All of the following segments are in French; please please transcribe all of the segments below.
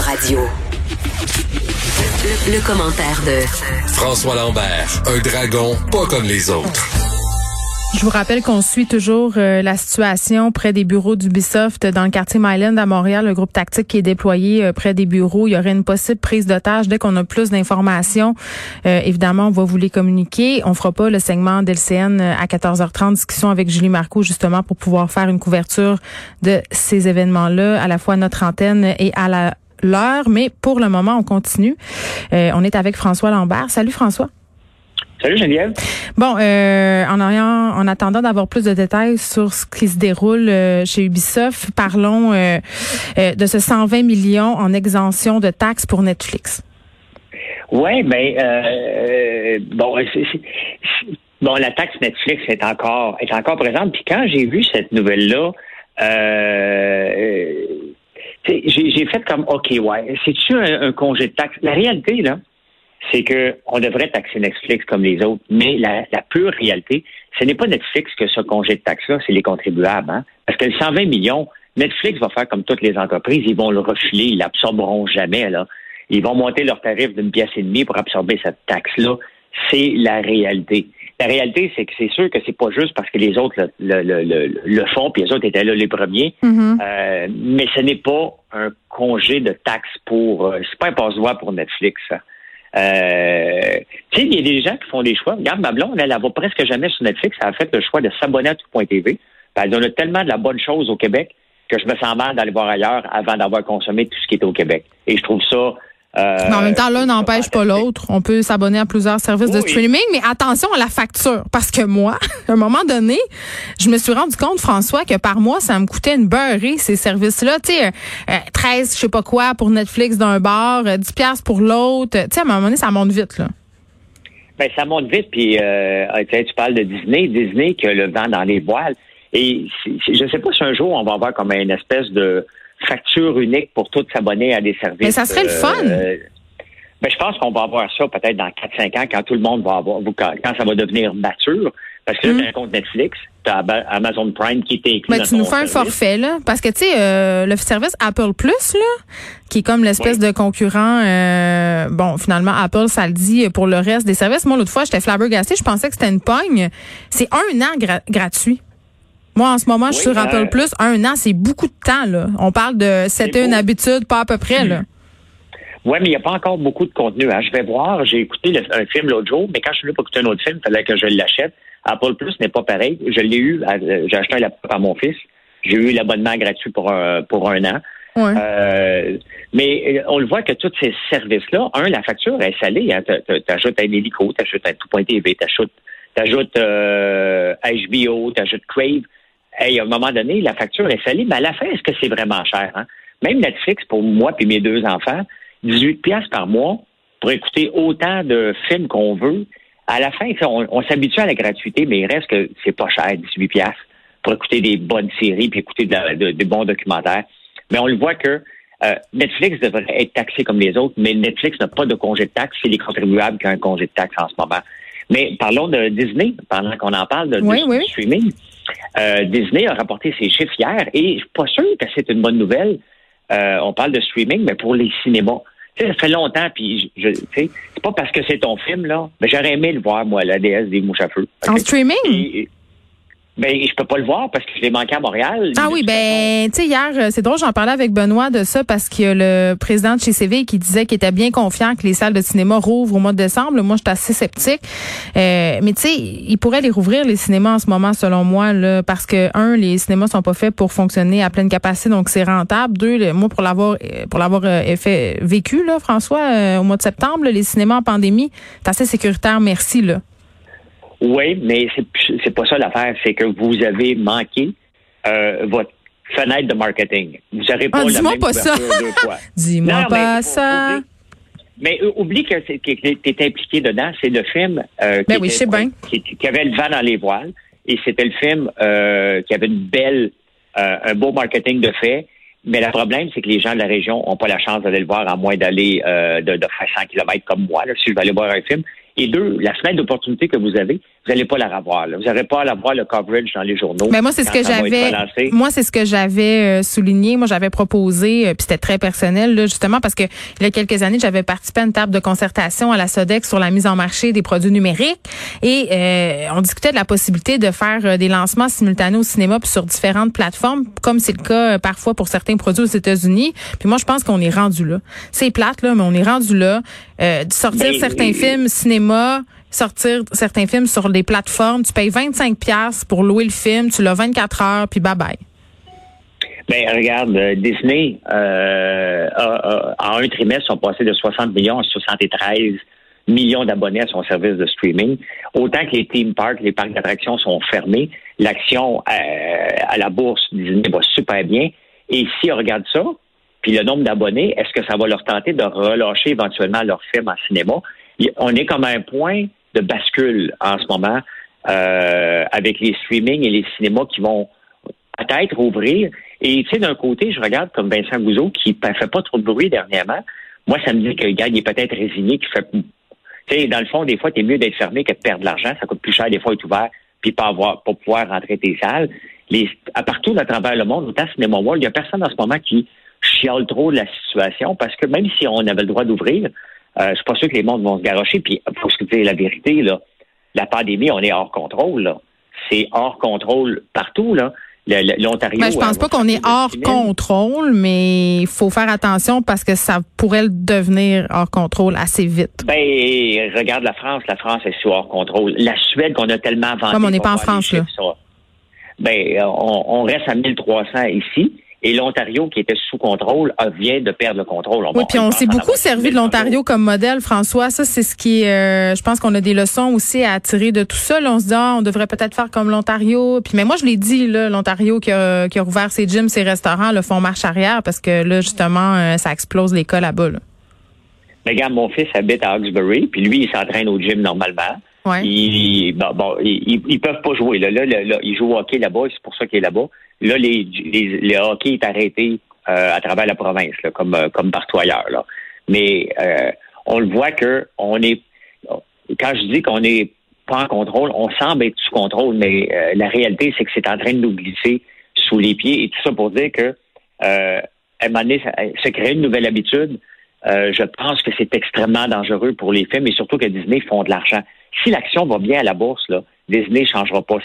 Radio. Le commentaire de François Lambert, un dragon pas comme les autres. Je vous rappelle qu'on suit toujours la situation près des bureaux d'Ubisoft dans le quartier Myland à Montréal, le groupe tactique qui est déployé près des bureaux. Il y aurait une possible prise d'otage. Dès qu'on a plus d'informations, évidemment, on va vous les communiquer. On fera pas le segment d'LCN à 14h30, discussion avec Julie Marcoux, justement, pour pouvoir faire une couverture de ces événements-là, à la fois à notre antenne et à l'heure, mais pour le moment, on continue. On est avec François Lambert. Salut François. Salut Geneviève. Bon, en attendant d'avoir plus de détails sur ce qui se déroule chez Ubisoft, parlons de ce 120 millions en exemption de taxes pour Netflix. Oui, bien, la taxe Netflix est encore présente. Puis quand j'ai vu cette nouvelle-là, j'ai fait comme, OK, ouais, c'est-tu un congé de taxe? La réalité, là, c'est que on devrait taxer Netflix comme les autres, mais la pure réalité, ce n'est pas Netflix que ce congé de taxe-là, c'est les contribuables. Hein? Parce que le 120 millions, Netflix va faire comme toutes les entreprises, ils vont le refiler, ils l'absorberont jamais. Là. Ils vont monter leur tarif d'une pièce et demie pour absorber cette taxe-là. C'est la réalité. La réalité, c'est que c'est sûr que c'est pas juste parce que les autres le font, puis les autres étaient là les premiers. Mm-hmm. Mais ce n'est pas un congé de taxe c'est pas un passe-droit pour Netflix. Tu sais, il y a des gens qui font des choix. Regarde, ma blonde, elle va presque jamais sur Netflix. Elle a fait le choix de s'abonner à Tout.tv. Elle dit, on a tellement de la bonne chose au Québec que je me sens mal d'aller voir ailleurs avant d'avoir consommé tout ce qui était au Québec. Et je trouve ça... Mais en même temps, l'un n'empêche pas l'autre. On peut s'abonner à plusieurs services de streaming, mais attention à la facture. Parce que moi, à un moment donné, je me suis rendu compte, François, que par mois, ça me coûtait une beurrée, ces services-là. Tu sais, 13, je sais pas quoi, pour Netflix d'un bar, 10 $ pour l'autre. Tu sais, à un moment donné, ça monte vite, là. Ben, ça monte vite, puis tu parles de Disney qui a le vent dans les voiles. Et je sais pas si un jour, on va avoir comme une espèce de facture unique pour tous s'abonner à des services. Mais ça serait le fun. Ben je pense qu'on va avoir ça peut-être dans 4-5 ans quand tout le monde va avoir, quand ça va devenir mature. Parce que là, t'as un compte Netflix, t'as Amazon Prime qui t'est inclus. Mais tu nous fais un forfait, là. Parce que, tu sais, le service Apple Plus, là, qui est comme l'espèce de concurrent, finalement, Apple, ça le dit pour le reste des services. Moi, l'autre fois, j'étais flabbergastée, je pensais que c'était une pogne. C'est un an gratuit. Moi, en ce moment, je suis sur Apple Plus. Un an, c'est beaucoup de temps, là. On parle de c'était une habitude, pas à peu près, là. Oui, mais il n'y a pas encore beaucoup de contenu. Hein. Je vais voir. J'ai écouté un film l'autre jour, mais quand je suis venu pour écouter un autre film, il fallait que je l'achète. Apple Plus n'est pas pareil. Je l'ai eu. J'ai acheté un laptop à mon fils. J'ai eu l'abonnement gratuit pour un an. Ouais. Mais on le voit que tous ces services-là, la facture est salée. Hein. T'ajoutes un hélico, t'ajoutes un Tout.tv, t'ajoutes HBO, t'ajoutes Crave. Hey, à un moment donné, la facture est salée, mais à la fin, est-ce que c'est vraiment cher? Hein? Même Netflix, pour moi et mes deux enfants, 18 $ par mois pour écouter autant de films qu'on veut. À la fin, on s'habitue à la gratuité, mais il reste que c'est pas cher, 18 $ pour écouter des bonnes séries puis écouter des bons documentaires. Mais on le voit que Netflix devrait être taxé comme les autres, mais Netflix n'a pas de congé de taxe. C'est les contribuables qui ont un congé de taxe en ce moment. Mais parlons de Disney, pendant qu'on en parle de streaming. Disney a rapporté ses chiffres hier et je suis pas sûr que c'est une bonne nouvelle. On parle de streaming, mais pour les cinémas. Tu sais, ça fait longtemps, puis c'est pas parce que c'est ton film, là. Mais j'aurais aimé le voir, moi, la déesse des mouches à feu. Okay? En streaming? Je peux pas le voir parce que je l'ai manqué à Montréal. Ah oui, tu sais, hier, c'est drôle, j'en parlais avec Benoît de ça parce qu'il y a le président de chez CV qui disait qu'il était bien confiant que les salles de cinéma rouvrent au mois de décembre. Moi, j'étais assez sceptique. Mais tu sais, ils pourraient les rouvrir, les cinémas, en ce moment, selon moi, là, parce que, un, les cinémas sont pas faits pour fonctionner à pleine capacité, donc c'est rentable. Deux, moi, pour l'avoir vécu, là, François, au mois de septembre, là, les cinémas en pandémie, c'est assez sécuritaire, merci, là. Oui, mais c'est pas ça l'affaire. C'est que vous avez manqué votre fenêtre de marketing. Vous n'aurez pas la même ouverture deux fois. Dis-moi pas ça. Mais oublie que tu es impliqué dedans. C'est le film qui avait le vent dans les voiles. Et c'était le film qui avait une belle, un beau marketing de fait. Mais le problème, c'est que les gens de la région n'ont pas la chance d'aller le voir, à moins d'aller de faire 100 km comme moi, là, si je vais aller voir un film. Et deux, la fenêtre d'opportunité que vous avez, vous n'allez pas la revoir. Là. Vous n'allez pas la voir, le coverage dans les journaux. Mais moi, c'est ce que j'avais. Moi, c'est ce que j'avais souligné. Moi, j'avais proposé, puis c'était très personnel, là, justement, parce que il y a quelques années, j'avais participé à une table de concertation à la SODEC sur la mise en marché des produits numériques, et on discutait de la possibilité de faire des lancements simultanés au cinéma puis sur différentes plateformes, comme c'est le cas parfois pour certains produits aux États-Unis. Puis moi, je pense qu'on est rendu là. C'est plate, là, mais on est rendu là. De sortir certains films cinéma, sortir certains films sur des plateformes. Tu payes 25$ pour louer le film, tu l'as 24 heures, puis bye-bye. Ben regarde, Disney, en un trimestre, sont passés de 60 millions à 73 millions d'abonnés à son service de streaming. Autant que les theme parks, les parcs d'attractions sont fermés, l'action à la bourse Disney va super bien. Et si on regarde ça, puis le nombre d'abonnés, est-ce que ça va leur tenter de relâcher éventuellement leur film en cinéma? On est comme à un point de bascule en ce moment avec les streamings et les cinémas qui vont peut-être ouvrir. Et tu sais, d'un côté, je regarde comme Vincent Gouzeau qui ne fait pas trop de bruit dernièrement. Moi, ça me dit que le gars, il est peut-être résigné, qu'il fait... Tu sais, dans le fond, des fois, t'es mieux d'être fermé que de perdre de l'argent. Ça coûte plus cher, des fois, être ouvert, puis pas pouvoir rentrer tes salles. Partout à travers le monde, autant Cinéma World, il n'y a personne en ce moment qui chiale trop de la situation, parce que même si on avait le droit d'ouvrir... je suis pas sûr que les mondes vont se garrocher. Puis, faut se dire la vérité, là. La pandémie, on est hors contrôle, là. C'est hors contrôle partout, là. L'Ontario. Ben, je pense pas qu'on est hors contrôle, mais il faut faire attention parce que ça pourrait devenir hors contrôle assez vite. Ben, regarde la France. La France est sous hors contrôle. La Suède, qu'on a tellement vendu. Comme on n'est pas en France, là. Ben, on reste à 1300 ici. Et l'Ontario, qui était sous contrôle, vient de perdre le contrôle. Oui, puis on s'est beaucoup servi de l'Ontario comme modèle, François. Ça, c'est ce qui... je pense qu'on a des leçons aussi à tirer de tout ça. Là, on se dit, on devrait peut-être faire comme l'Ontario. Puis, mais moi, je l'ai dit, là, l'Ontario qui a rouvert ses gyms, ses restaurants, le font marche arrière parce que là, justement, ça explose les cas là-bas. Là. Mais regarde, mon fils habite à Huxbury, puis lui, il s'entraîne au gym normalement. Ouais. Ils peuvent pas jouer. Là, ils jouent au hockey là-bas, c'est pour ça qu'il est là-bas. Là, le hockey est arrêté à travers la province, là, comme partout ailleurs. Là. Mais on le voit que quand je dis qu'on n'est pas en contrôle, on semble être sous contrôle, mais la réalité, c'est que c'est en train de nous glisser sous les pieds. Et tout ça pour dire que à un moment donné, se créer une nouvelle habitude, je pense que c'est extrêmement dangereux pour les films, et surtout que Disney font de l'argent. Si l'action va bien à la bourse, là, Disney ne changera pas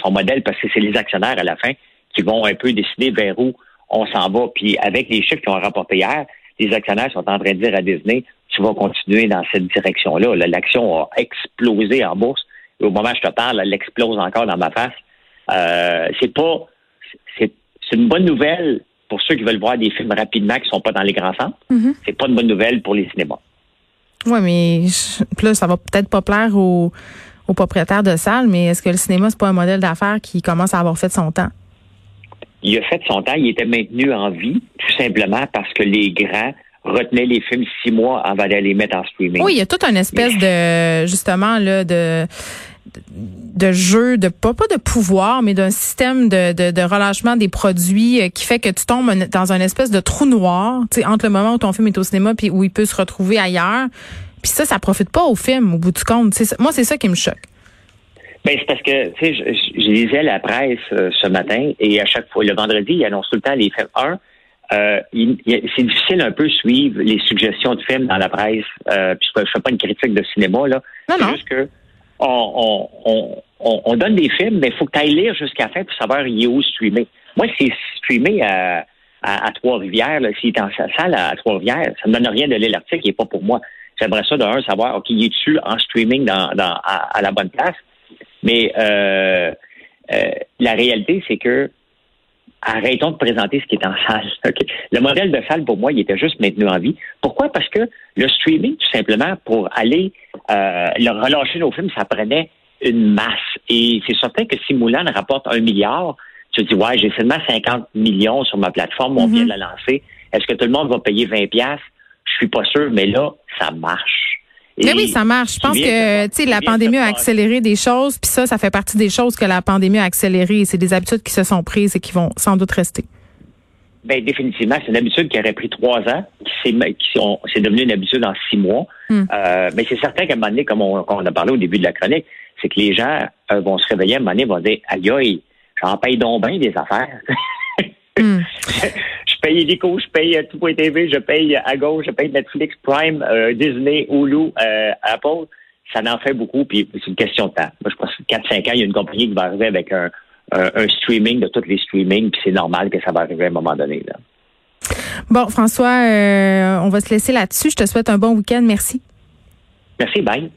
son modèle parce que c'est les actionnaires à la fin qui vont un peu décider vers où on s'en va. Puis avec les chiffres qu'ils ont rapportés hier, les actionnaires sont en train de dire à Disney, tu vas continuer dans cette direction-là. L'action a explosé en bourse. Et au moment où je te parle, elle explose encore dans ma face. C'est une bonne nouvelle pour ceux qui veulent voir des films rapidement qui ne sont pas dans les grands centres. Mm-hmm. C'est pas une bonne nouvelle pour les cinémas. Oui, mais là, ça va peut-être pas plaire aux propriétaires de salles, mais est-ce que le cinéma, c'est pas un modèle d'affaires qui commence à avoir fait son temps? Il a fait son temps, il était maintenu en vie, tout simplement parce que les grands retenaient les films 6 mois avant d'aller les mettre en streaming. Oui, il y a toute une espèce de, justement, là, de jeu, pas de pouvoir, mais d'un système de relâchement des produits qui fait que tu tombes dans une espèce de trou noir, tu sais, entre le moment où ton film est au cinéma puis où il peut se retrouver ailleurs. Puis ça profite pas au film, au bout du compte. Moi, c'est ça qui me choque. Ben c'est parce que, tu sais, je lisais la presse ce matin, et à chaque fois, le vendredi, ils annoncent tout le temps les films. C'est difficile un peu suivre les suggestions de films dans la presse. Je fais pas une critique de cinéma, là. Non. C'est juste que on donne des films, mais il faut que tu ailles lire jusqu'à la fin pour savoir il est où streamer. Moi, c'est streamer à Trois-Rivières, là, s'il est en salle à Trois-Rivières, ça me donne rien de lire l'article, il n'est pas pour moi. J'aimerais ça, savoir, OK, il est dessus en streaming à la bonne place. Mais la réalité, c'est que arrêtons de présenter ce qui est en salle. Okay. Le modèle de salle, pour moi, il était juste maintenu en vie. Pourquoi? Parce que le streaming, tout simplement, pour aller relâcher nos films, ça prenait une masse. Et c'est certain que si Myland rapporte 1 milliard, Tu te dis, ouais, j'ai seulement 50 millions sur ma plateforme, on vient de la lancer. Est-ce que tout le monde va payer 20$? Je suis pas sûr, mais là, ça marche. Mais oui, ça marche. Je pense que la pandémie a accéléré des choses, puis ça fait partie des choses que la pandémie a accéléré. C'est des habitudes qui se sont prises et qui vont sans doute rester. Bien, définitivement, c'est une habitude qui aurait pris 3 ans, qui s'est devenue une habitude en 6 mois. Mais c'est certain qu'à un moment donné, comme on a parlé au début de la chronique, c'est que les gens vont se réveiller à un moment donné, vont dire, aïe, aïe, j'en paye donc bien des affaires. Je paye Illico, je paye Tout.tv, je paye à gauche, je paye Netflix, Prime, Disney, Hulu, Apple. Ça en fait beaucoup, puis c'est une question de temps. Moi, je pense que 4-5 ans, il y a une compagnie qui va arriver avec un streaming de tous les streamings, puis c'est normal que ça va arriver à un moment donné. Là. Bon, François, on va se laisser là-dessus. Je te souhaite un bon week-end. Merci. Merci, bye.